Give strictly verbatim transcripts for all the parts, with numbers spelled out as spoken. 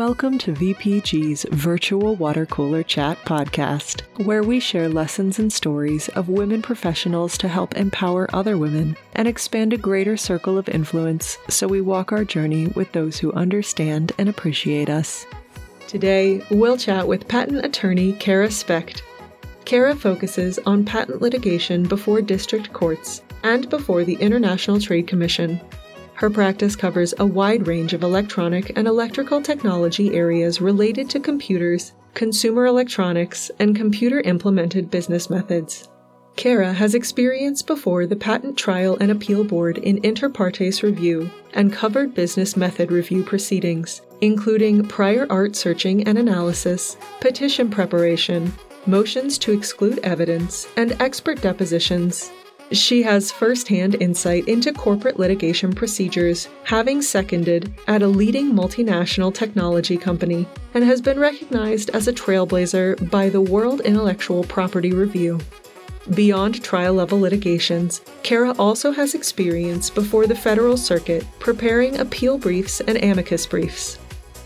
Welcome to V P G's Virtual Water Cooler Chat podcast, where we share lessons and stories of women professionals to help empower other women and expand a greater circle of influence so we walk our journey with those who understand and appreciate us. Today, we'll chat with patent attorney Kara Specht. Kara focuses on patent litigation before district courts and before the International Trade Commission. Her practice covers a wide range of electronic and electrical technology areas related to computers, consumer electronics, and computer-implemented business methods. Kara has experience before the Patent Trial and Appeal Board in inter partes review and covered business method review proceedings, including prior art searching and analysis, petition preparation, motions to exclude evidence, and expert depositions. She has firsthand insight into corporate litigation procedures, having seconded at a leading multinational technology company, and has been recognized as a trailblazer by the World Intellectual Property Review. Beyond trial-level litigations, Kara also has experience before the Federal Circuit, preparing appeal briefs and amicus briefs.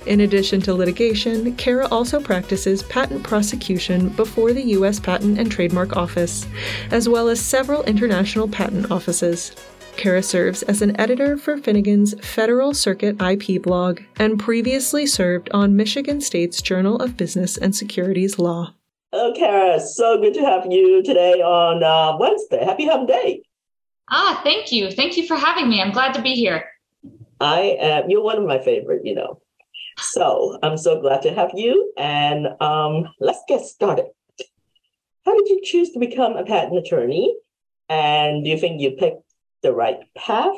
In addition to litigation, Kara also practices patent prosecution before the U S Patent and Trademark Office, as well as several international patent offices. Kara serves as an editor for Finnegan's Federal Circuit I P blog and previously served on Michigan State's Journal of Business and Securities Law. Oh, Kara, so good to have you today on uh, Wednesday. Happy Hump Day. Ah, thank you. Thank you for having me. I'm glad to be here. I am. You're one of my favorite, you know. So I'm so glad to have you, and um, let's get started. How did you choose to become a patent attorney, and do you think you picked the right path?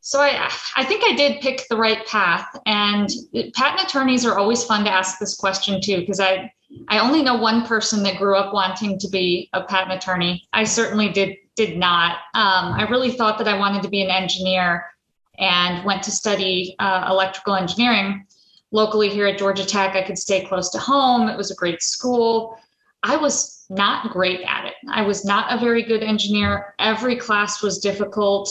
So I, I think I did pick the right path, and patent attorneys are always fun to ask this question too, because I, I only know one person that grew up wanting to be a patent attorney. I certainly did, did not. Um, I really thought that I wanted to be an engineer, and went to study uh, electrical engineering locally here at Georgia Tech. I could stay close to home. It was a great school. I was not great at it. I was not a very good engineer. Every class was difficult.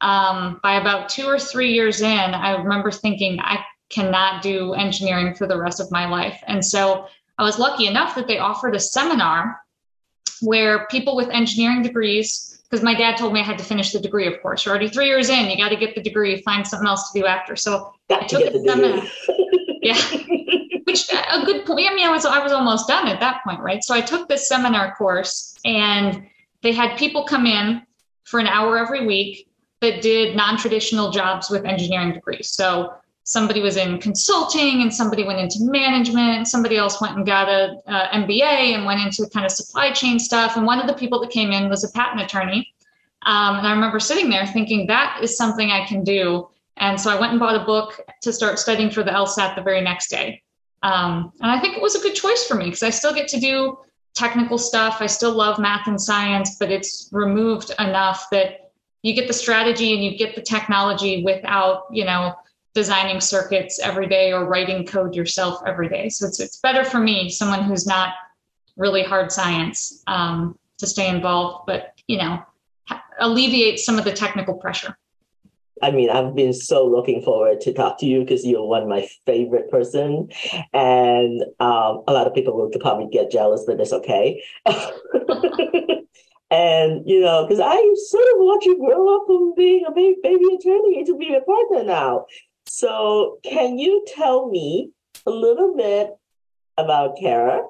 Um, by about two or three years in, I remember thinking, I cannot do engineering for the rest of my life. And so I was lucky enough that they offered a seminar where people with engineering degrees, because my dad told me I had to finish the degree, of course. You're already three years in, you got to get the degree, find something else to do after. So got I took it. Yeah, which a good point. I mean, I was I was almost done at that point, right? So I took this seminar course, and they had people come in for an hour every week that did non-traditional jobs with engineering degrees. So somebody was in consulting, and somebody went into management, and somebody else went and got a uh, M B A and went into kind of supply chain stuff. And one of the people that came in was a patent attorney. Um, and I remember sitting there thinking, that is something I can do. And so I went and bought a book to start studying for the LSAT the very next day. Um, and I think it was a good choice for me because I still get to do technical stuff. I still love math and science, but it's removed enough that you get the strategy and you get the technology without, you know, designing circuits every day or writing code yourself every day. So it's it's better for me, someone who's not really hard science, um, to stay involved, but, you know, alleviate some of the technical pressure. I mean, I've been so looking forward to talk to you because you're one of my favorite person. And um, a lot of people will probably get jealous, but it's okay. And, you know, because I sort of watched you grow up from being a baby, baby attorney to be a partner now. So can you tell me a little bit about Kara,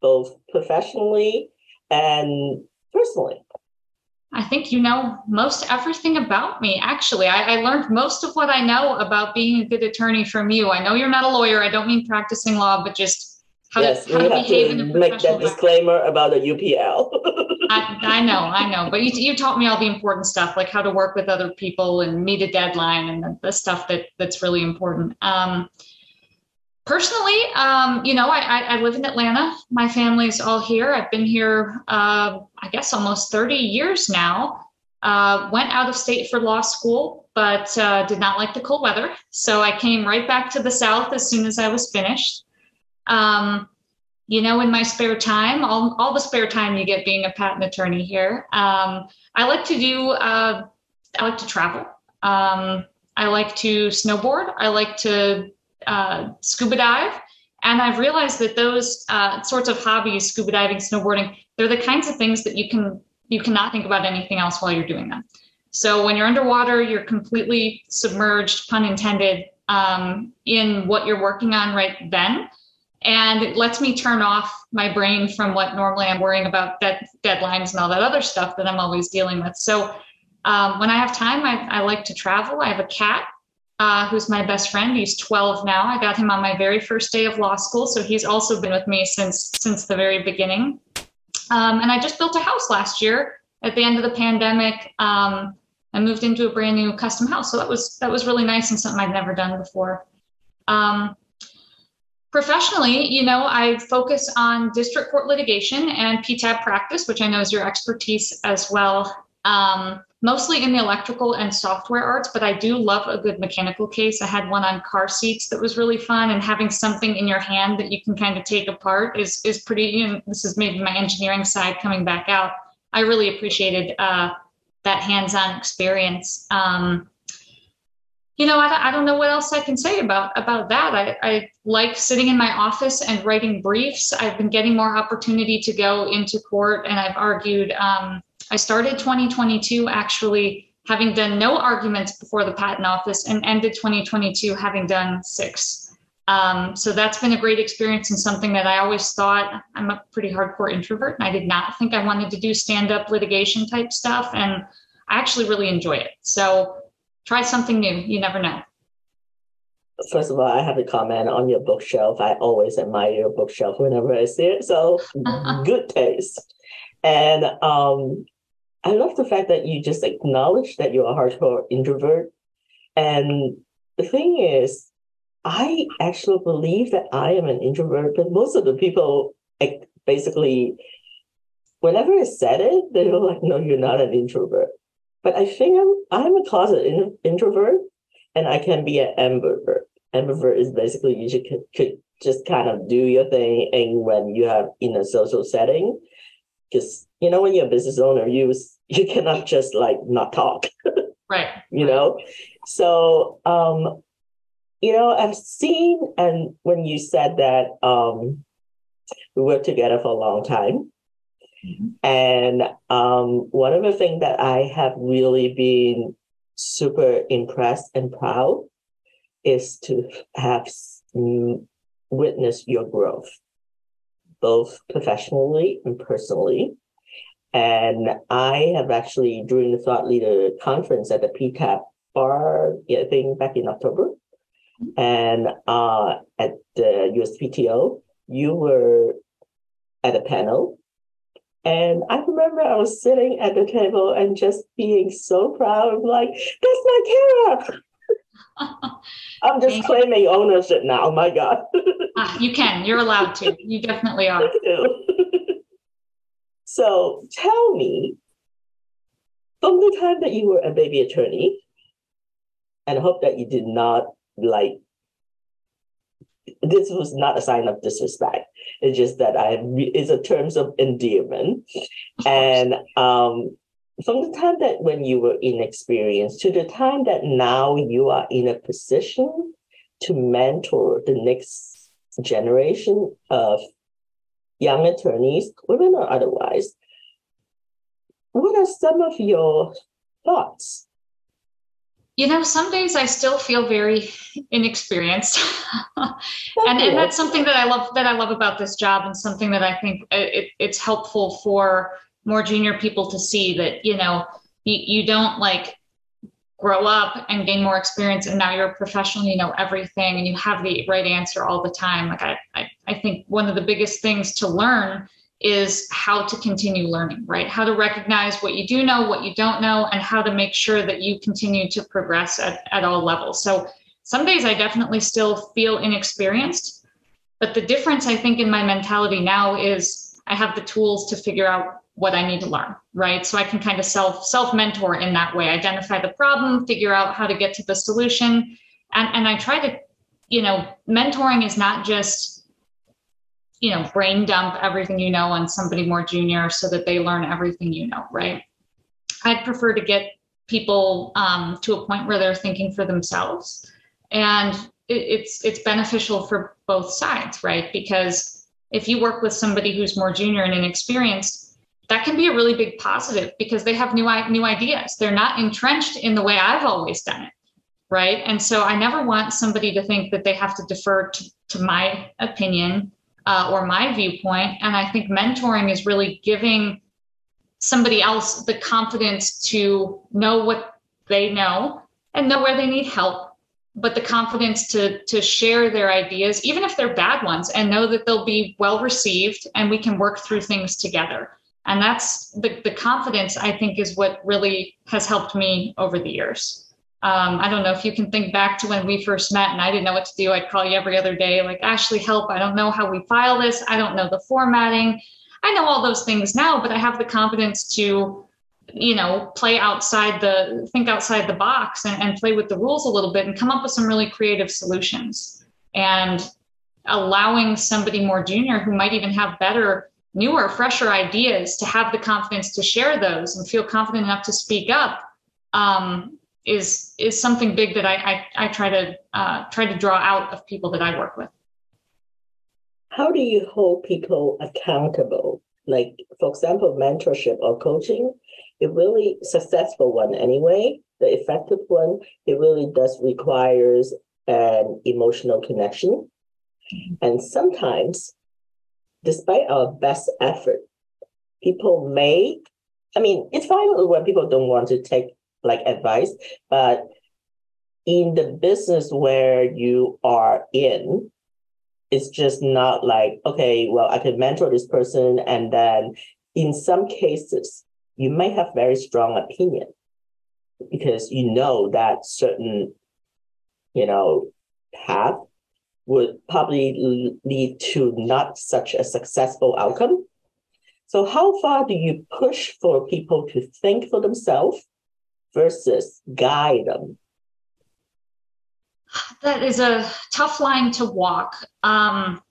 both professionally and personally? I think you know most everything about me, actually. I, I learned most of what I know about being a good attorney from you. I know you're not a lawyer. I don't mean practicing law, but just how, yes, to, how to behave to in a professional Yes, we have to make that disclaimer practice. About a U P L. I, I know, I know. But you, you taught me all the important stuff, like how to work with other people and meet a deadline and the, the stuff that that's really important. Um, personally, um, you know, I, I, I live in Atlanta. My family's all here. I've been here, uh, I guess, almost thirty years now. Uh, went out of state for law school, but uh, did not like the cold weather. So I came right back to the South as soon as I was finished. Um, you know, in my spare time, all, all the spare time you get being a patent attorney here. Um, I like to do, uh, I like to travel. Um, I like to snowboard. I like to uh, scuba dive. And I've realized that those uh, sorts of hobbies, scuba diving, snowboarding, they're the kinds of things that you can you cannot think about anything else while you're doing them. So when you're underwater, you're completely submerged, pun intended, um, in what you're working on right then. And it lets me turn off my brain from what normally I'm worrying about, that deadlines and all that other stuff that I'm always dealing with. So um, when I have time, I, I like to travel. I have a cat uh, who's my best friend. He's twelve now. I got him on my very first day of law school. So he's also been with me since, since the very beginning. Um, and I just built a house last year at the end of the pandemic. Um, I moved into a brand new custom house. So that was, that was really nice and something I'd never done before. Um, Professionally, you know, I focus on district court litigation and P T A B practice, which I know is your expertise as well, um, mostly in the electrical and software arts, but I do love a good mechanical case. I had one on car seats that was really fun, and having something in your hand that you can kind of take apart is, is pretty, you know, this is maybe my engineering side coming back out. I really appreciated uh, that hands-on experience. Um, You know, I, I don't know what else I can say about, about that. I, I like sitting in my office and writing briefs. I've been getting more opportunity to go into court, and I've argued. Um, I started twenty twenty-two actually having done no arguments before the Patent Office, and ended twenty twenty-two having done six. Um, so that's been a great experience, and something that I always thought, I'm a pretty hardcore introvert, and I did not think I wanted to do stand-up litigation type stuff, and I actually really enjoy it. So try something new. You never know. First of all, I have to comment on your bookshelf. I always admire your bookshelf whenever I see it. So good taste. And um, I love the fact that you just acknowledge that you're a hardcore introvert. And the thing is, I actually believe that I am an introvert, but most of the people basically, whenever I said it, they were like, no, you're not an introvert. But I think I'm, I'm a closet in, introvert, and I can be an ambivert. Ambivert is basically you should, could, could just kind of do your thing, and when you have in a social setting, because, you know, when you're a business owner, you you cannot just like not talk, right? You know, so, um, you know, I've seen, and when you said that um, we worked together for a long time. And um, one of the things that I have really been super impressed and proud is to have witnessed your growth, both professionally and personally. And I have actually, during the Thought Leader Conference at the P T A B bar, I think back in October, and uh, at the U S P T O, you were at a panel. And I remember I was sitting at the table and just being so proud. I'm like, that's my Kara. I'm just Thank claiming you. ownership now. My God. uh, you can. You're allowed to. You definitely are. So tell me, from the time that you were a baby attorney, and I hope that you did not like, this was not a sign of disrespect. It's just that I it's a terms of endearment. And um, from the time that when you were inexperienced to the time that now you are in a position to mentor the next generation of young attorneys, women or otherwise, what are some of your thoughts? You know, some days I still feel very inexperienced, and, and that's something that I love, that I love about this job, and something that I think it, it's helpful for more junior people to see that, you know, you, you don't like grow up and gain more experience and now you're a professional, you know, everything, and you have the right answer all the time. Like I, I, I think one of the biggest things to learn is how to continue learning, right? How to recognize what you do know, what you don't know, and how to make sure that you continue to progress at, at all levels. So some days I definitely still feel inexperienced, but the difference I think in my mentality now is I have the tools to figure out what I need to learn, right? So I can kind of self, self-mentor in that way, identify the problem, figure out how to get to the solution. And, and I try to, you know, mentoring is not just, you know, brain dump everything you know on somebody more junior so that they learn everything you know, right? I'd prefer to get people um, to a point where they're thinking for themselves and it, it's it's beneficial for both sides, right? Because if you work with somebody who's more junior and inexperienced, that can be a really big positive because they have new new ideas. They're not entrenched in the way I've always done it, right? And so I never want somebody to think that they have to defer to, to my opinion uh, or my viewpoint. And I think mentoring is really giving somebody else the confidence to know what they know and know where they need help, but the confidence to to share their ideas, even if they're bad ones, and know that they'll be well received and we can work through things together. And that's the, the confidence, I think, is what really has helped me over the years. Um, I don't know if you can think back to when we first met and I didn't know what to do. I'd call you every other day, like, Ashley, help. I don't know how we file this. I don't know the formatting. I know all those things now, but I have the confidence to, you know, play outside the, think outside the box and, and play with the rules a little bit and come up with some really creative solutions. And allowing somebody more junior who might even have better, newer, fresher ideas to have the confidence to share those and feel confident enough to speak up um, is is something big that I, I, I try to uh, try to draw out of people that I work with. How do you hold people accountable? Like, for example, mentorship or coaching, it really successful one anyway, the effective one, it really does requires an emotional connection. Mm-hmm. And sometimes, despite our best effort, people may, I mean, it's fine when people don't want to take like advice, but in the business where you are in, it's just not like, okay, well, I can mentor this person. And then in some cases, you may have very strong opinion because you know that certain, you know, path would probably lead to not such a successful outcome. So how far do you push for people to think for themselves versus guide them? That is a tough line to walk. Um,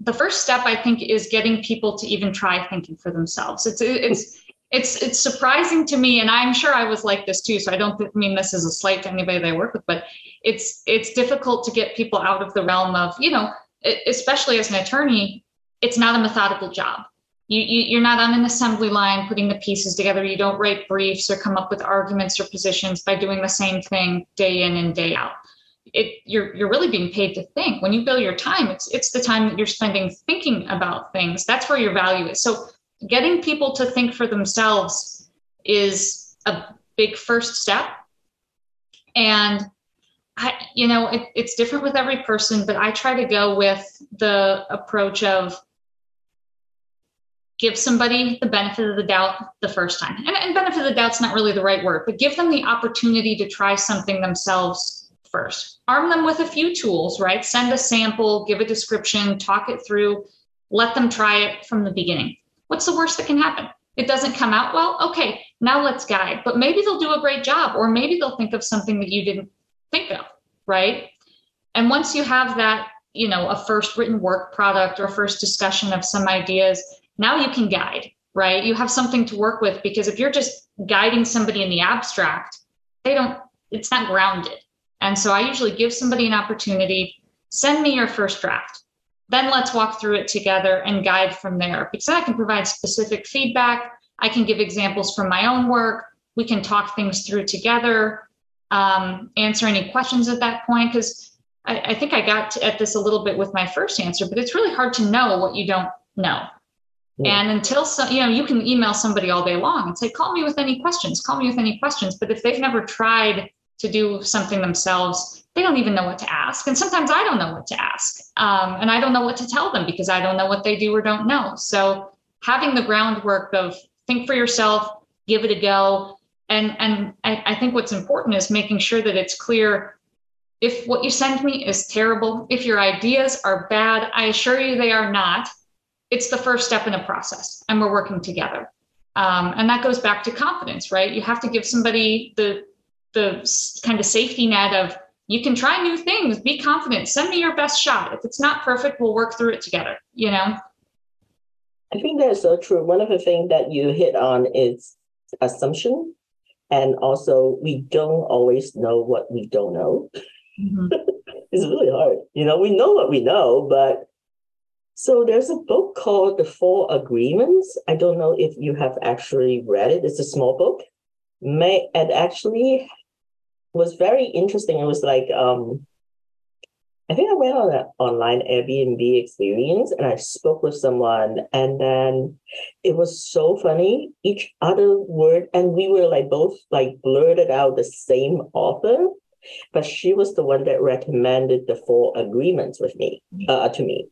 the first step, I think, is getting people to even try thinking for themselves. It's it's it's it's surprising to me, and I'm sure I was like this too. So I don't th- mean this as a slight to anybody that I work with, but it's it's difficult to get people out of the realm of, you know, especially as an attorney, it's not a methodical job. You, you you're not on an assembly line putting the pieces together. You don't write briefs or come up with arguments or positions by doing the same thing day in and day out. It, you're you're really being paid to think. When you bill your time, it's it's the time that you're spending thinking about things. That's where your value is. So getting people to think for themselves is a big first step. And I, you know, it, it's different with every person, but I try to go with the approach of give somebody the benefit of the doubt the first time. And, and benefit of the doubt's not really the right word, but give them the opportunity to try something themselves first. Arm them with a few tools, right? Send a sample, give a description, talk it through, let them try it from the beginning. What's the worst that can happen? It doesn't come out well? Okay, now let's guide. But maybe they'll do a great job, or maybe they'll think of something that you didn't think of, right? And once you have that, you know, a first written work product or first discussion of some ideas, now you can guide, right? You have something to work with, because if you're just guiding somebody in the abstract, they don't, it's not grounded. And so I usually give somebody an opportunity, send me your first draft, then let's walk through it together and guide from there, because I can provide specific feedback. I can give examples from my own work. We can talk things through together, um, answer any questions at that point, because I, I think I got to, at this a little bit with my first answer, but it's really hard to know what you don't know. Yeah. And until, so, you know, you can email somebody all day long and say, call me with any questions, call me with any questions. But if they've never tried to do something themselves, they don't even know what to ask. And sometimes I don't know what to ask. Um, and I don't know what to tell them because I don't know what they do or don't know. So having the groundwork of think for yourself, give it a go. And, and I, I think what's important is making sure that it's clear if what you send me is terrible, if your ideas are bad, I assure you they are not. It's the first step in a process and we're working together. Um, and that goes back to confidence, right? You have to give somebody the the kind of safety net of, you can try new things, be confident, send me your best shot. If it's not perfect, we'll work through it together, you know? I think that's so true. One of the things that you hit on is assumption. And also, we don't always know what we don't know. Mm-hmm. It's really hard. You know, we know what we know, but so there's a book called The Four Agreements. I don't know if you have actually read it. It's a small book. May it actually was very interesting. It was like, um, I think I went on an online Airbnb experience and I spoke with someone, and then it was so funny, each other word, and we were like both like blurted out the same author, but she was the one that recommended The Four Agreements with me, uh, to me.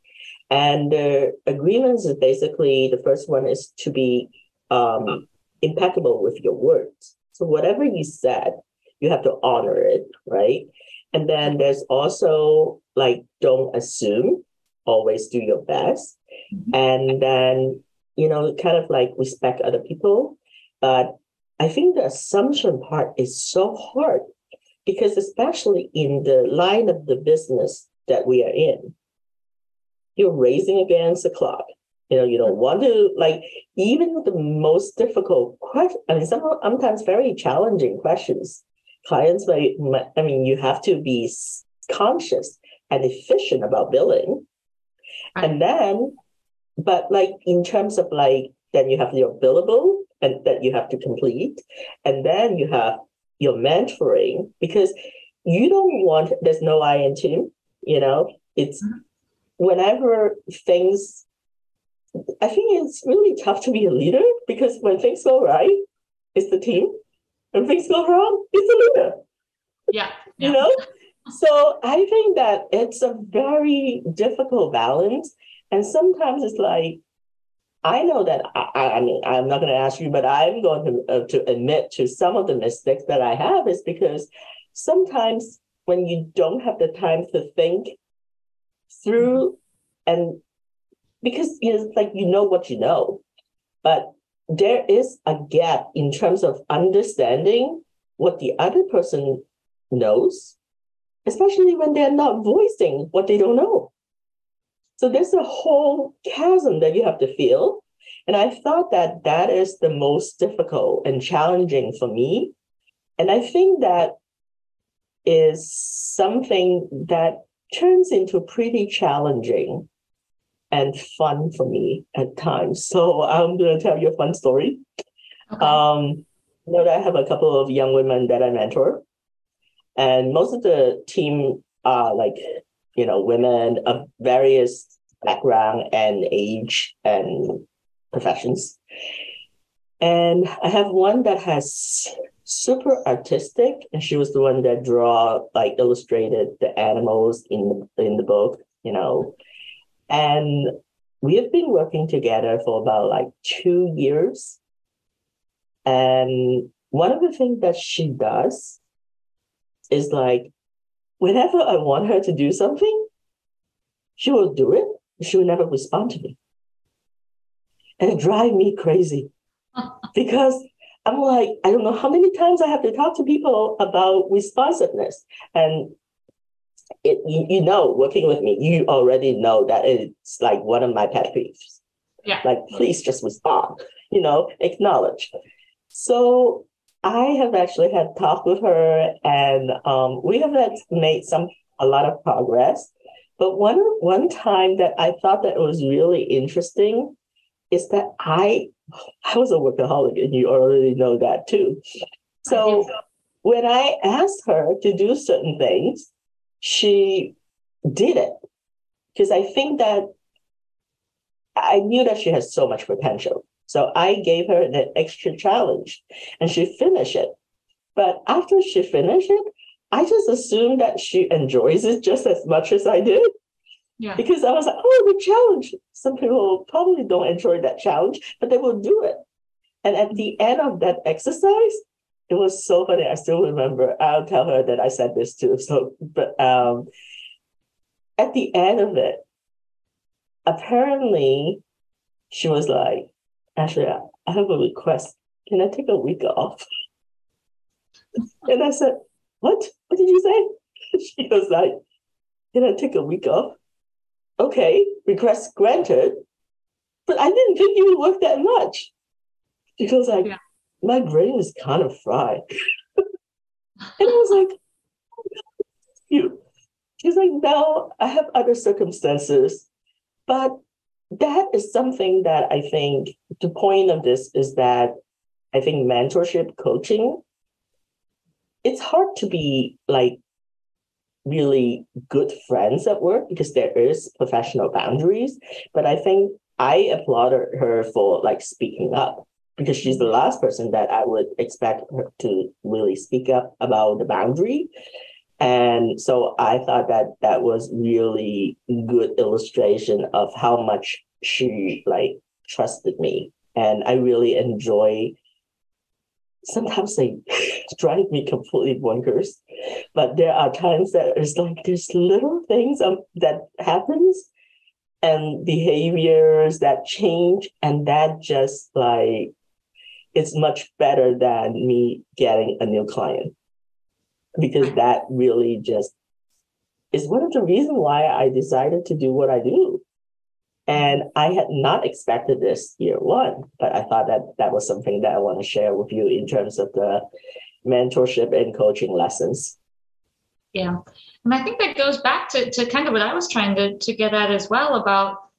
And the agreements is basically, the first one is to be um, impeccable with your words. So whatever you said, you have to honor it, right? And then there's also like, don't assume, always do your best. Mm-hmm. And then, you know, kind of like respect other people. But I think the assumption part is so hard, because especially in the line of the business that we are in, you're racing against the clock. You know, you don't want to, like, even the most difficult question, I mean, sometimes very challenging questions, clients may, I mean, you have to be conscious and efficient about billing. I, and then, but like in terms of like, then you have your billable and that you have to complete. And then you have your mentoring, because you don't want, there's no I in team, you know, it's whenever things, I think it's really tough to be a leader, because when things go right, it's the team. When things go wrong, it's a leader. Yeah, yeah. You know? So I think that it's a very difficult balance. And sometimes it's like, I know that, I, I mean, I'm not going to ask you, but I'm going to, uh, to admit to some of the mistakes that I have, is because sometimes when you don't have the time to think through, and because it's like, you know what you know, but there is a gap in terms of understanding what the other person knows, especially when they're not voicing what they don't know. So there's a whole chasm that you have to fill. And I thought that that is the most difficult and challenging for me. And I think that is something that turns into pretty challenging and fun for me at times. So I'm going to tell you a fun story. Okay. Um, you know, I have a couple of young women that I mentor, and most of the team are like, you know, women of various background and age and professions. And I have one that has super artistic, and she was the one that draw, like illustrated the animals in the, in the book, you know. And we have been working together for about like two years. And one of the things that she does is like, whenever I want her to do something, she will do it. She will never respond to me. And it drives me crazy because I'm like, I don't know how many times I have to talk to people about responsiveness. And It, you know, working with me, you already know that it's like one of my pet peeves. Yeah. Like, please just respond, you know, acknowledge. So I have actually had talk with her, and um, we have made some a lot of progress. But one one time that I thought that was really interesting is that I I was a workaholic, and you already know that too. So, so. when I asked her to do certain things, she did it, because I think that I knew that she has so much potential. So I gave her an extra challenge and she finished it. But after she finished it, I just assumed that she enjoys it just as much as I did. Yeah. Because I was like, oh, the challenge. Some people probably don't enjoy that challenge, but they will do it. And at the end of that exercise, it was so funny. I still remember. I'll tell her that I said this too. So, but um, at the end of it, apparently she was like, "Ashley, I have a request. Can I take a week off?" And I said, "What? What did you say?" She was like, "Can I take a week off?" Okay, request granted. But I didn't think you would work that much. She was like, yeah. My brain is kind of fried. And I was like, oh, you She's like, no, I have other circumstances. But that is something that I think the point of this is that I think mentorship, coaching, it's hard to be like really good friends at work because there is professional boundaries. But I think I applauded her for like speaking up because she's the last person that I would expect her to really speak up about the boundary. And so I thought that that was really good illustration of how much she like trusted me. And I really enjoy, sometimes they drive me completely bonkers, but there are times that it's like there's little things um, that happens and behaviors that change. And that just like, it's much better than me getting a new client. Because that really just is one of the reasons why I decided to do what I do. And I had not expected this year one, but I thought that that was something that I want to share with you in terms of the mentorship and coaching lessons. Yeah. And I think that goes back to, to kind of what I was trying to, to get at as well about,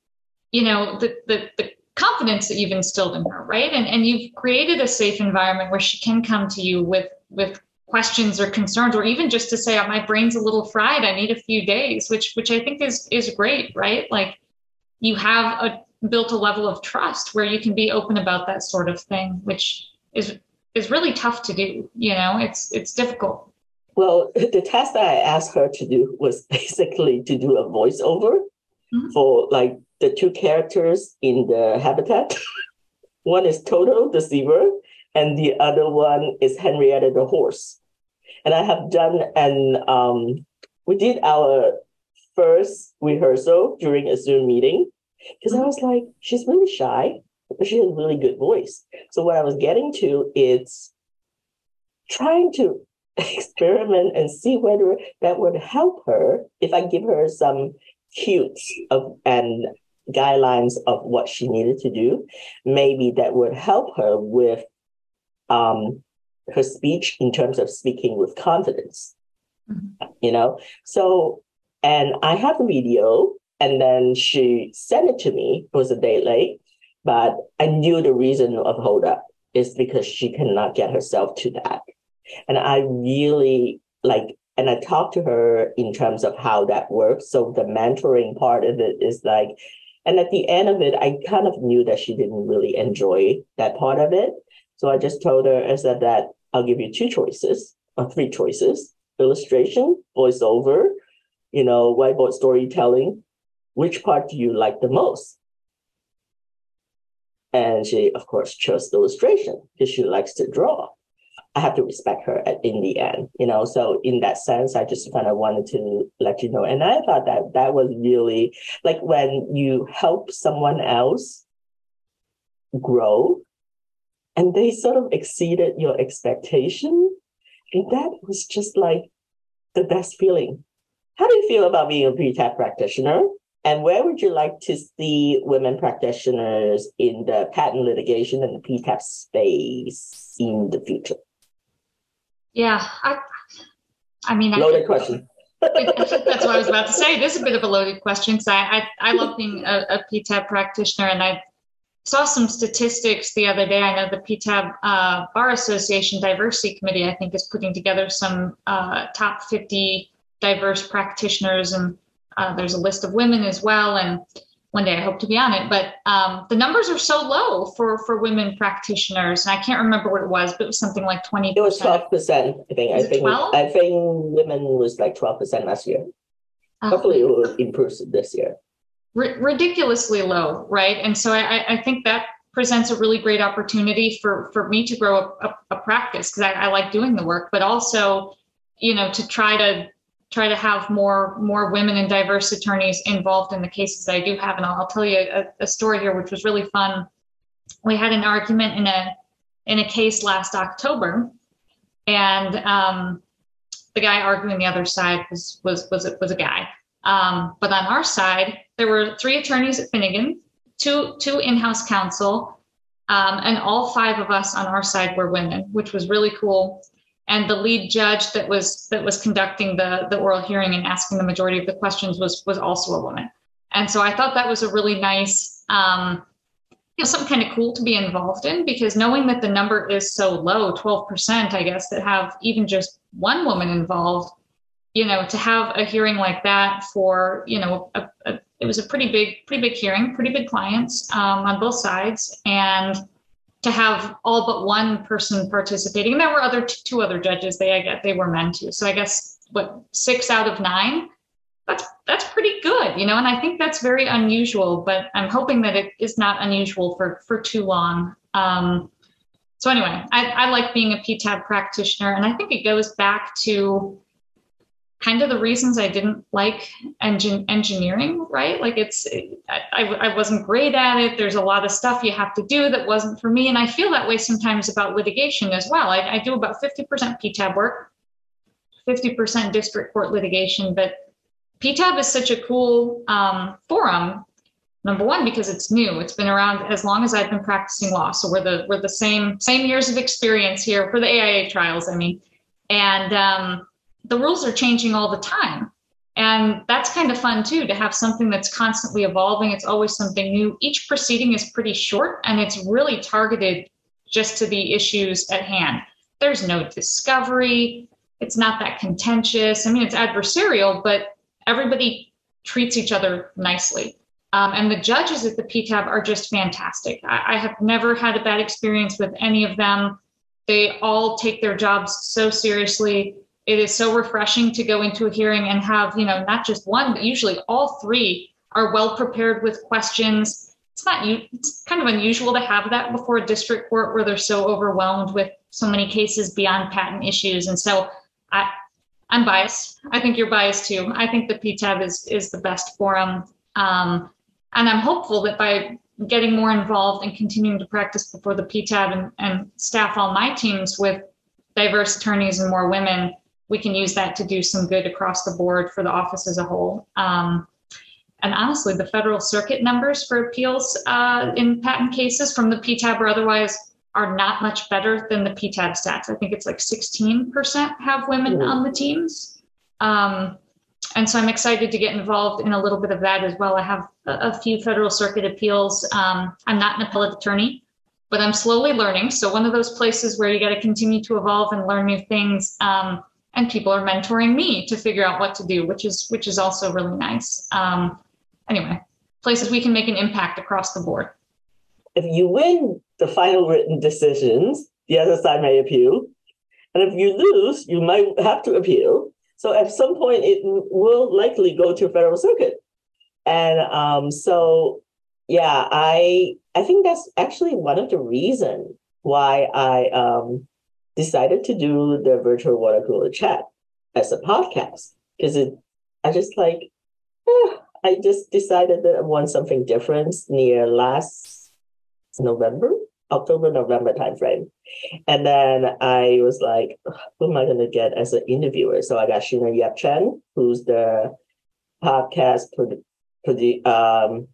you know, the, the, the confidence that you've instilled in her, right? And and you've created a safe environment where she can come to you with, with questions or concerns, or even just to say, oh, my brain's a little fried, I need a few days, which which I think is is great, right? Like you have a built a level of trust where you can be open about that sort of thing, which is is really tough to do. You know, it's it's difficult. Well, the task that I asked her to do was basically to do a voiceover mm-hmm. for like the two characters in the habitat. One is Toto the zebra, and the other one is Henrietta the horse. And I have done, and um, we did our first rehearsal during a Zoom meeting because I was like, she's really shy, but she has a really good voice. So what I was getting to is trying to experiment and see whether that would help her if I give her some cues of and guidelines of what she needed to do. Maybe that would help her with um, her speech in terms of speaking with confidence, mm-hmm. you know? So, and I have a video and then she sent it to me. It was a day late, but I knew the reason of hold up is because she cannot get herself to that. And I really like, and I talked to her in terms of how that works. So the mentoring part of it is like, and at the end of it, I kind of knew that she didn't really enjoy that part of it. So I just told her, I said that I'll give you two choices or three choices, illustration, voiceover, you know, whiteboard storytelling. Which part do you like the most? And she, of course, chose illustration because she likes to draw. I have to respect her at, in the end, you know. So in that sense, I just kind of wanted to let you know. And I thought that that was really like when you help someone else grow, and they sort of exceeded your expectation. And that was just like the best feeling. How do you feel about being a P T A B practitioner? And where would you like to see women practitioners in the patent litigation and the P T A B space in the future? Yeah, I, I mean, I loaded question. That's what I was about to say. This is a bit of a loaded question because I, I I love being a, a P T A B practitioner, and I saw some statistics the other day. I know the P T A B uh, Bar Association Diversity Committee, I think, is putting together some uh, top fifty diverse practitioners, and uh, there's a list of women as well. And one day I hope to be on it. But um, the numbers are so low for, for women practitioners, and I can't remember what it was, but it was something like twenty percent. It was twelve percent, I think. Is I think twelve? I think women was like twelve percent last year. Uh, Hopefully, it will improve this year. Ridiculously low, right? And so I, I think that presents a really great opportunity for, for me to grow a, a, a practice because I, I like doing the work, but also, you know, to try to try to have more more women and diverse attorneys involved in the cases that I do have. And I'll, I'll tell you a, a story here, which was really fun. We had an argument in a in a case last October, and um, the guy arguing the other side was was was was a guy. Um, but on our side, there were three attorneys at Finnegan, two two in-house counsel, um, and all five of us on our side were women, which was really cool. And the lead judge that was that was conducting the, the oral hearing and asking the majority of the questions was was also a woman. And so I thought that was a really nice, um, you know, something kind of cool to be involved in, because knowing that the number is so low, twelve percent, I guess, that have even just one woman involved, you know, to have a hearing like that for, you know, a, a, it was a pretty big, pretty big hearing, pretty big clients um, on both sides. And to have all but one person participating, and there were other t- two other judges, they, I guess, they were men too. So I guess, what, six out of nine? That's that's pretty good, you know, and I think that's very unusual, but I'm hoping that it is not unusual for, for too long. Um, so anyway, I, I like being a P T A B practitioner, and I think it goes back to kind of the reasons I didn't like engin- engineering, right? Like it's, I, I wasn't great at it. There's a lot of stuff you have to do that wasn't for me. And I feel that way sometimes about litigation as well. I, I do about fifty percent P T A B work, fifty percent district court litigation, but P T A B is such a cool um, forum, number one, because it's new. It's been around as long as I've been practicing law. So we're the we're the same same years of experience here for the A I A trials, I mean. And um, the rules are changing all the time. And that's kind of fun, too, to have something that's constantly evolving. It's always something new. Each proceeding is pretty short, and it's really targeted just to the issues at hand. There's no discovery. It's not that contentious. I mean, it's adversarial, but everybody treats each other nicely. Um, and the judges at the P T A B are just fantastic. I, I have never had a bad experience with any of them. They all take their jobs so seriously. It is so refreshing to go into a hearing and have, you know, not just one, but usually all three are well prepared with questions. It's not, it's kind of unusual to have that before a district court where they're so overwhelmed with so many cases beyond patent issues. And so I, I'm biased. I think you're biased too. I think the P T A B is is the best forum. Um, and I'm hopeful that by getting more involved and continuing to practice before the P T A B and, and staff all my teams with diverse attorneys and more women, we can use that to do some good across the board for the office as a whole. Um, and honestly, the Federal Circuit numbers for appeals uh, in patent cases from the P T A B or otherwise are not much better than the P T A B stats. I think it's like sixteen percent have women mm-hmm. on the teams. Um, and so I'm excited to get involved in a little bit of that as well. I have a, a few Federal Circuit appeals. Um, I'm not an appellate attorney, but I'm slowly learning. So one of those places where you got to continue to evolve and learn new things. Um, and people are mentoring me to figure out what to do, which is, which is also really nice. Um, anyway, places we can make an impact across the board. If you win the final written decisions, the other side may appeal. And if you lose, you might have to appeal. So at some point, it will likely go to a Federal Circuit. And um, so, yeah, I I think that's actually one of the reasons why I um, decided to do the Virtual Water Cooler Chat as a podcast. Because it, I just like, eh, I just decided that I want something different near last November, October, November timeframe. And then I was like, who am I going to get as an interviewer? So I got Shina Yap Chen, who's the podcast, pro- pro- um,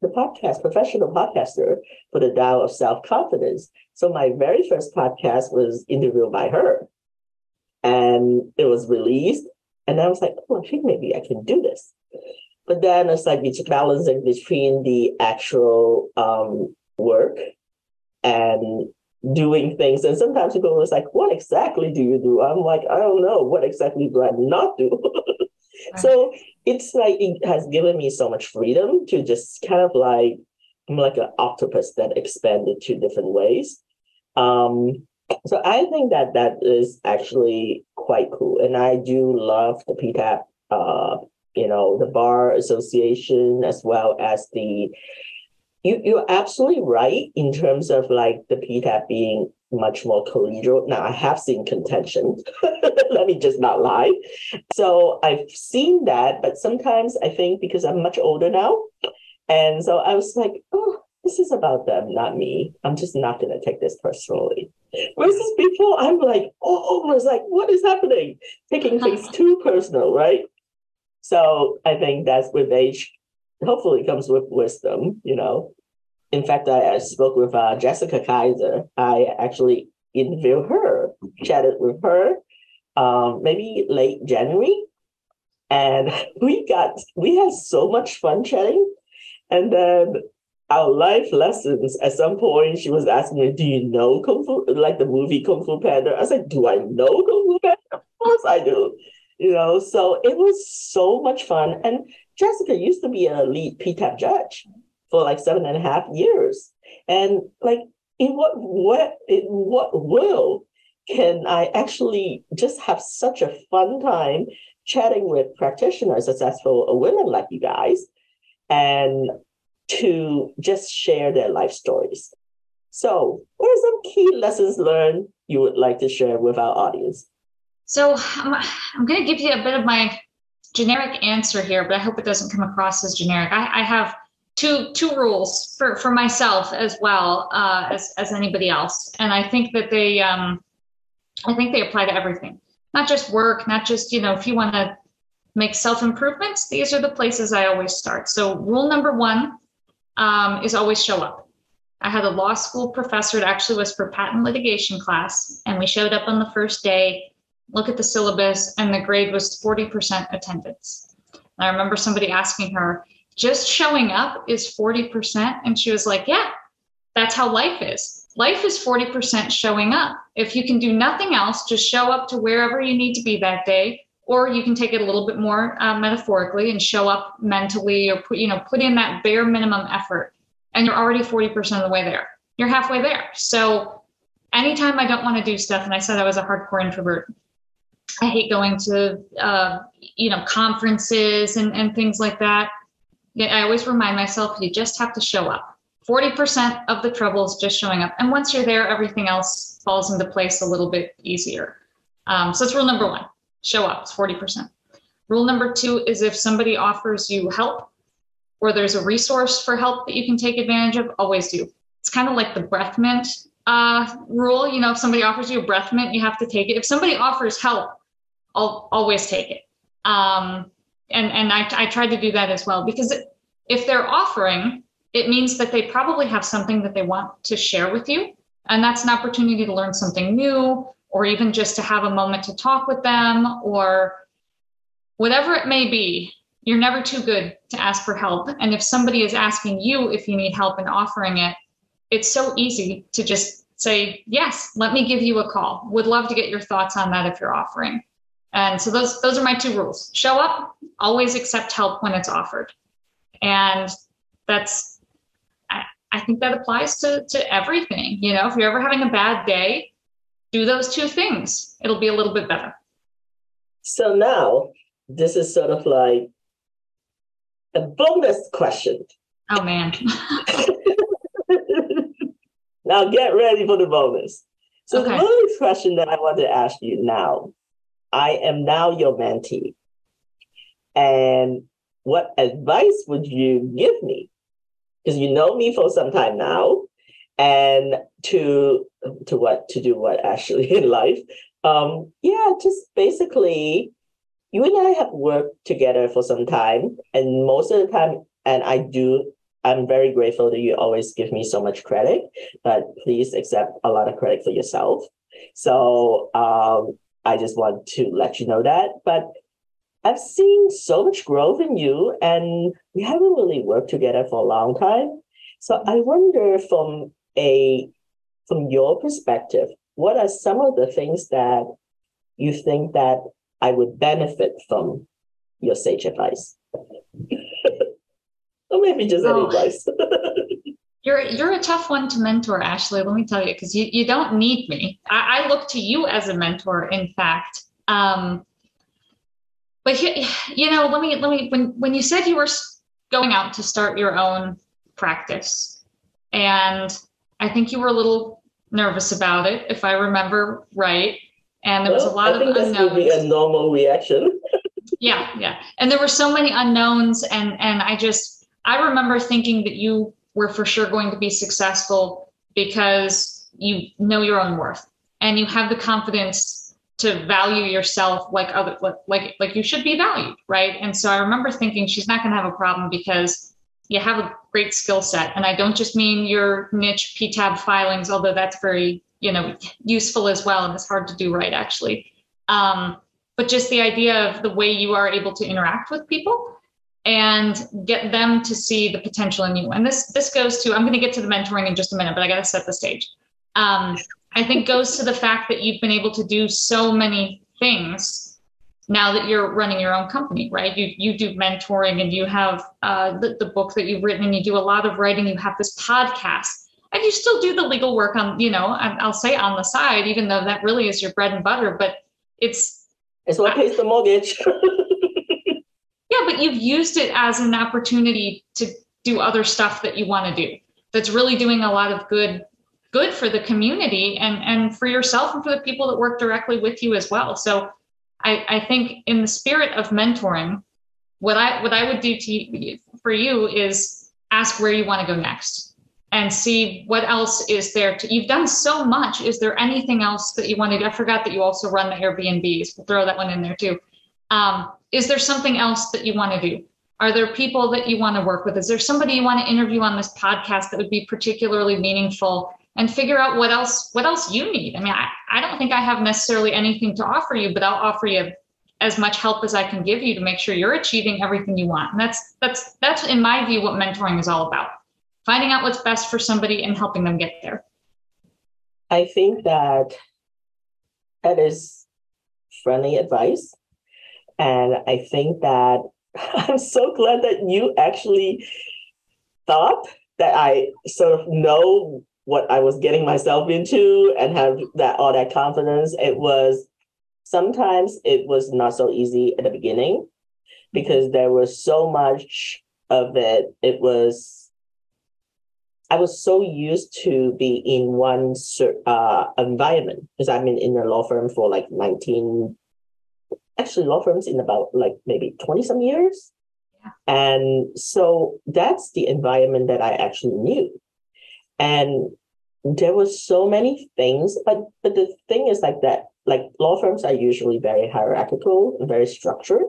the podcast, professional podcaster for the Tao of Self-Confidence. So my very first podcast was interviewed by her. And it was released. And I was like, oh, I think maybe I can do this. But then it's like it's balancing between the actual um, work and doing things. And sometimes people was like, what exactly do you do? I'm like, I don't know. What exactly do I not do? Right. So it's like it has given me so much freedom to just kind of like, I'm like an octopus that expanded two different ways. Um, so I think that that is actually quite cool. And I do love the P T A B uh you know, the Bar Association, as well as the, you, you're absolutely right in terms of like the P T A B being much more collegial. Now, I have seen contention. Let me just not lie. So I've seen that, but sometimes I think because I'm much older now. And so I was like, oh, this is about them, not me. I'm just not going to take this personally. Versus before, I'm like, oh, I was like, what is happening? Taking things too personal, right? So I think that's with age, hopefully comes with wisdom, you know. In fact, I, I spoke with uh, Jessica Kaiser. I actually interviewed her, chatted with her, um, maybe late January. And we got, we had so much fun chatting. And then our life lessons, at some point, she was asking me, do you know Kung Fu, like the movie Kung Fu Panda? I was like, do I know Kung Fu Panda? Of course I do. You know, so it was so much fun. And Jessica used to be a lead P TAB judge for like seven and a half years. And like, in what, what, in what world can I actually just have such a fun time chatting with practitioners, successful women like you guys, and to just share their life stories? So what are some key lessons learned you would like to share with our audience? So um, I'm going to give you a bit of my generic answer here, but I hope it doesn't come across as generic. I, I have two two rules for, for myself as well uh, as, as anybody else. And I think that they, um, I think they apply to everything, not just work, not just, you know, if you want to make self-improvements, these are the places I always start. So rule number one um, is always show up. I had a law school professor, it actually was for patent litigation class, and we showed up on the first day, look at the syllabus, and the grade was forty percent attendance. And I remember somebody asking her, just showing up is forty percent? And she was like, yeah, that's how life is. Life is forty percent showing up. If you can do nothing else, just show up to wherever you need to be that day, or you can take it a little bit more uh, metaphorically and show up mentally, or put, you know, put in that bare minimum effort, and you're already forty percent of the way there. You're halfway there. So anytime I don't want to do stuff, and I said I was a hardcore introvert, I hate going to, uh, you know, conferences and, and things like that. I always remind myself, you just have to show up. forty percent of the trouble is just showing up. And once you're there, everything else falls into place a little bit easier. Um, so that's rule number one, show up, it's forty percent. Rule number two is if somebody offers you help or there's a resource for help that you can take advantage of, always do. It's kind of like the breath mint uh, rule. You know, if somebody offers you a breath mint, you have to take it. If somebody offers help, I'll always take it. Um, and and I, I try to do that as well, because it, if they're offering, it means that they probably have something that they want to share with you. And that's an opportunity to learn something new, or even just to have a moment to talk with them, or whatever it may be. You're never too good to ask for help. And if somebody is asking you if you need help and offering it, it's so easy to just say, yes, let me give you a call. Would love to get your thoughts on that if you're offering. And so those those are my two rules. Show up, always accept help when it's offered. And that's, I, I think that applies to, to everything. You know, if you're ever having a bad day, do those two things. It'll be a little bit better. So now this is sort of like a bonus question. Oh, man. Now get ready for the bonus. So okay. The bonus question that I want to ask you now, I am now your mentee. And what advice would you give me? Because you know me for some time now, and to to what to do what actually in life. Um, yeah, just basically, you and I have worked together for some time, and most of the time, and I do, I'm very grateful that you always give me so much credit, but please accept a lot of credit for yourself. So um I just want to let you know that. But I've seen so much growth in you, and we haven't really worked together for a long time. So I wonder, from a from your perspective, what are some of the things that you think that I would benefit from your sage advice? Or maybe just oh, any advice. You're you're a tough one to mentor, Ashley, let me tell you, because you, you don't need me. I, I look to you as a mentor, in fact. Um, but, he, you know, let me, let me, when, when you said you were going out to start your own practice, and I think you were a little nervous about it, if I remember right. And there was well, a lot I think of unknowns. That would be a normal reaction. yeah, yeah. And there were so many unknowns. And, and I just, I remember thinking that you were for sure going to be successful because you know your own worth and you have the confidence to value yourself like other, like, like you should be valued, right? And so I remember thinking, she's not going to have a problem because you have a great skill set. And I don't just mean your niche P TAB filings, although that's very you know, useful as well. And it's hard to do right, actually. Um, but just the idea of the way you are able to interact with people and get them to see the potential in you. And this this goes to, I'm going to get to the mentoring in just a minute, but I got to set the stage. Um, I think goes to the fact that you've been able to do so many things now that you're running your own company, right? You you do mentoring, and you have uh, the, the book that you've written, and you do a lot of writing. You have this podcast, and you still do the legal work on, you know, I'll say on the side, even though that really is your bread and butter, but it's. It's what pays the mortgage. Yeah, but you've used it as an opportunity to do other stuff that you want to do. That's really doing a lot of good good for the community and, and for yourself and for the people that work directly with you as well. So I, I think in the spirit of mentoring, what I what I would do to you, for you is ask where you want to go next and see what else is there. To, you've done so much. Is there anything else that you want to do? I forgot that you also run the Airbnbs. We'll throw that one in there too. Um, is there something else that you want to do? Are there people that you want to work with? Is there somebody you want to interview on this podcast that would be particularly meaningful? And figure out what else what else you need. I mean, I, I don't think I have necessarily anything to offer you, but I'll offer you as much help as I can give you to make sure you're achieving everything you want. And that's that's that's in my view what mentoring is all about. Finding out what's best for somebody and helping them get there. I think that that is friendly advice. And I think that I'm so glad that you actually thought that I sort of know what I was getting myself into and have that all that confidence. It was, sometimes it was not so easy at the beginning because there was so much of it. It was, I was so used to be in one uh, environment because I've been in a law firm for like nineteen, actually law firms in about like maybe twenty some years. Yeah. And so that's the environment that I actually knew. And there were so many things, but, but the thing is like that, like law firms are usually very hierarchical and very structured.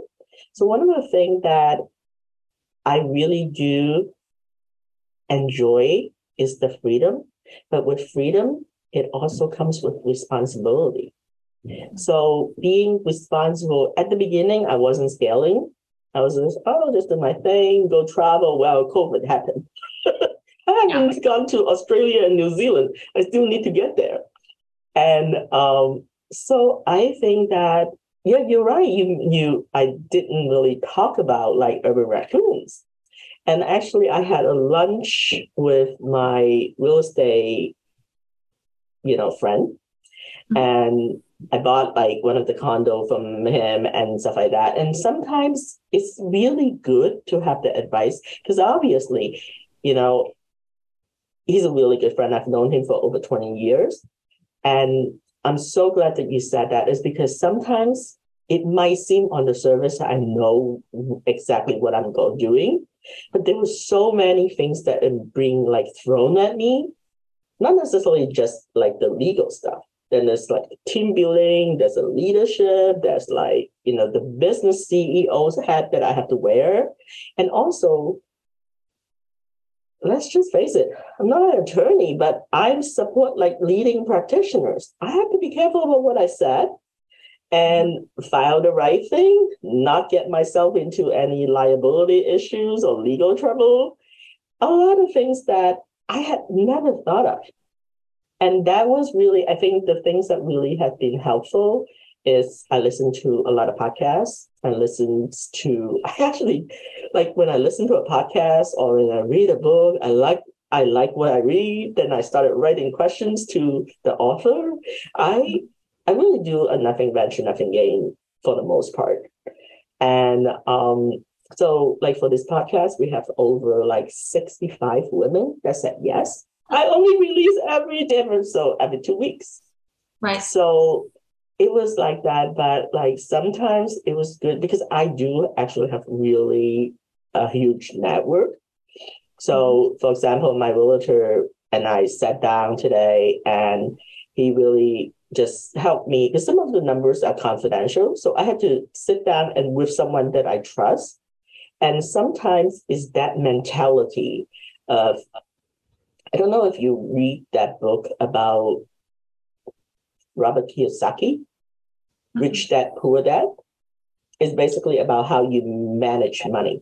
So one of the things that I really do enjoy is the freedom, but with freedom, it also comes with responsibility. Yeah. So being responsible at the beginning, I wasn't scaling. I was just, oh, just do my thing, go travel. Well, COVID happened. I haven't yeah. gone to Australia and New Zealand. I still need to get there. And um, so I think that, yeah, you're right. You, you, I didn't really talk about like urban raccoons. And actually, I had a lunch with my real estate, you know, friend. Mm-hmm. And I bought like one of the condo from him and stuff like that. And sometimes it's really good to have the advice because obviously, you know, he's a really good friend. I've known him for over twenty years. And I'm so glad that you said that is because sometimes it might seem on the surface, I know exactly what I'm going doing, but there were so many things that are being like thrown at me, not necessarily just like the legal stuff. Then there's like team building, there's a leadership, there's like, you know, the business C E O's hat that I have to wear. And also, let's just face it, I'm not an attorney, but I support like leading practitioners. I have to be careful about what I said and file the right thing, not get myself into any liability issues or legal trouble. A lot of things that I had never thought of. And that was really, I think the things that really have been helpful is I listen to a lot of podcasts. I listen to, I actually, like when I listen to a podcast or when I read a book, I like I like what I read. Then I started writing questions to the author. I I really do a nothing venture, nothing gain for the most part. And um, so like for this podcast, we have over like sixty-five women that said yes. I only release every day, so every two weeks. Right. So it was like that, but like sometimes it was good because I do actually have really a huge network. So for example, my realtor and I sat down today and he really just helped me because some of the numbers are confidential. So I had to sit down and with someone that I trust. And sometimes it's that mentality of, I don't know if you read that book about Robert Kiyosaki, mm-hmm. Rich Dad Poor Dad, is basically about how you manage money.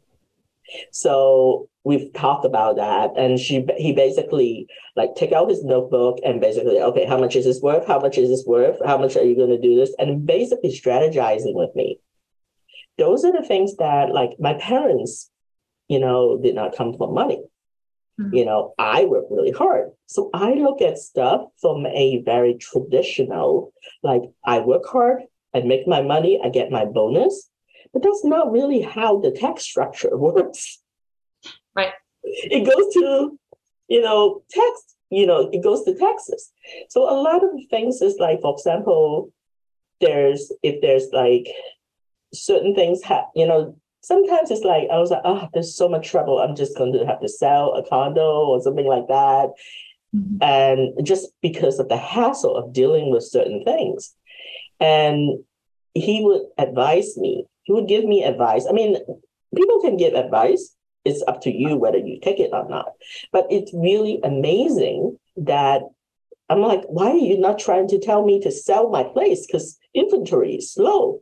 So we've talked about that, and she he basically like take out his notebook and basically, okay, how much is this worth? How much is this worth? How much are you going to do this? And basically strategizing with me. Those are the things that like my parents, you know, did not come from money. Mm-hmm. You know, I work really hard. So I look at stuff from a very traditional, like I work hard, I make my money, I get my bonus. But that's not really how the tax structure works. Right. It goes to, you know, tax, you know, it goes to taxes. So a lot of things is like, for example, there's, if there's like certain things, ha- you know, sometimes it's like, I was like, oh, there's so much trouble. I'm just going to have to sell a condo or something like that. Mm-hmm. And just because of the hassle of dealing with certain things. And he would advise me. He would give me advice. I mean, people can give advice. It's up to you whether you take it or not. But it's really amazing that I'm like, why are you not trying to tell me to sell my place? Because inventory is low.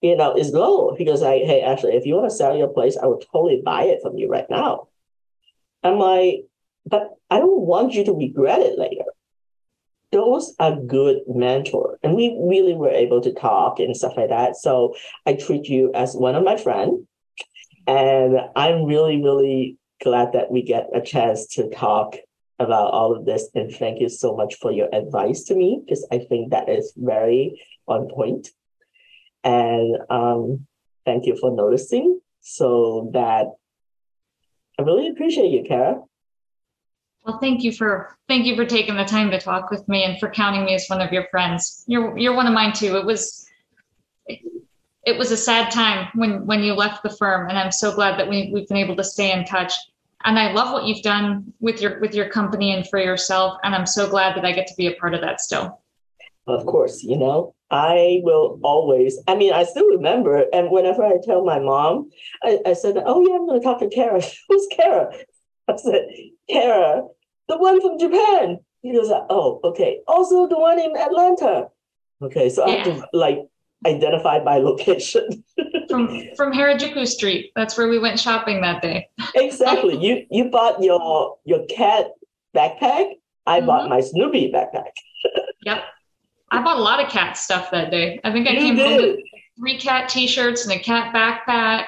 You know, it's low. He goes like, hey, Ashley, if you want to sell your place, I would totally buy it from you right now. I'm like, but I don't want you to regret it later. Those are good mentors. And we really were able to talk and stuff like that. So I treat you as one of my friends. And I'm really, really glad that we get a chance to talk about all of this. And thank you so much for your advice to me, because I think that is very on point. And um, thank you for noticing. So that I really appreciate you, Kara. Well, thank you for thank you for taking the time to talk with me and for counting me as one of your friends. You're you're one of mine too. It was it was a sad time when when you left the firm, and I'm so glad that we we've been able to stay in touch. And I love what you've done with your with your company and for yourself. And I'm so glad that I get to be a part of that still. Of course, you know, I will always, I mean, I still remember. And whenever I tell my mom, I, I said, oh, yeah, I'm going to talk to Kara. Who's Kara? I said, Kara, the one from Japan. He goes, oh, okay. Also the one in Atlanta. Okay, so yeah. I have to like identify by location. from from Harajuku Street. That's where we went shopping that day. Exactly. You you bought your your cat backpack. I mm-hmm. bought my Snoopy backpack. Yep. I bought a lot of cat stuff that day. I think I you came did. home with three cat t-shirts and a cat backpack.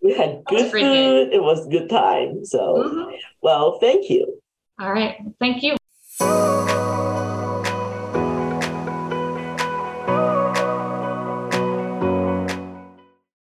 We had good food. It was a good time. So, mm-hmm. well, thank you. All right. Thank you.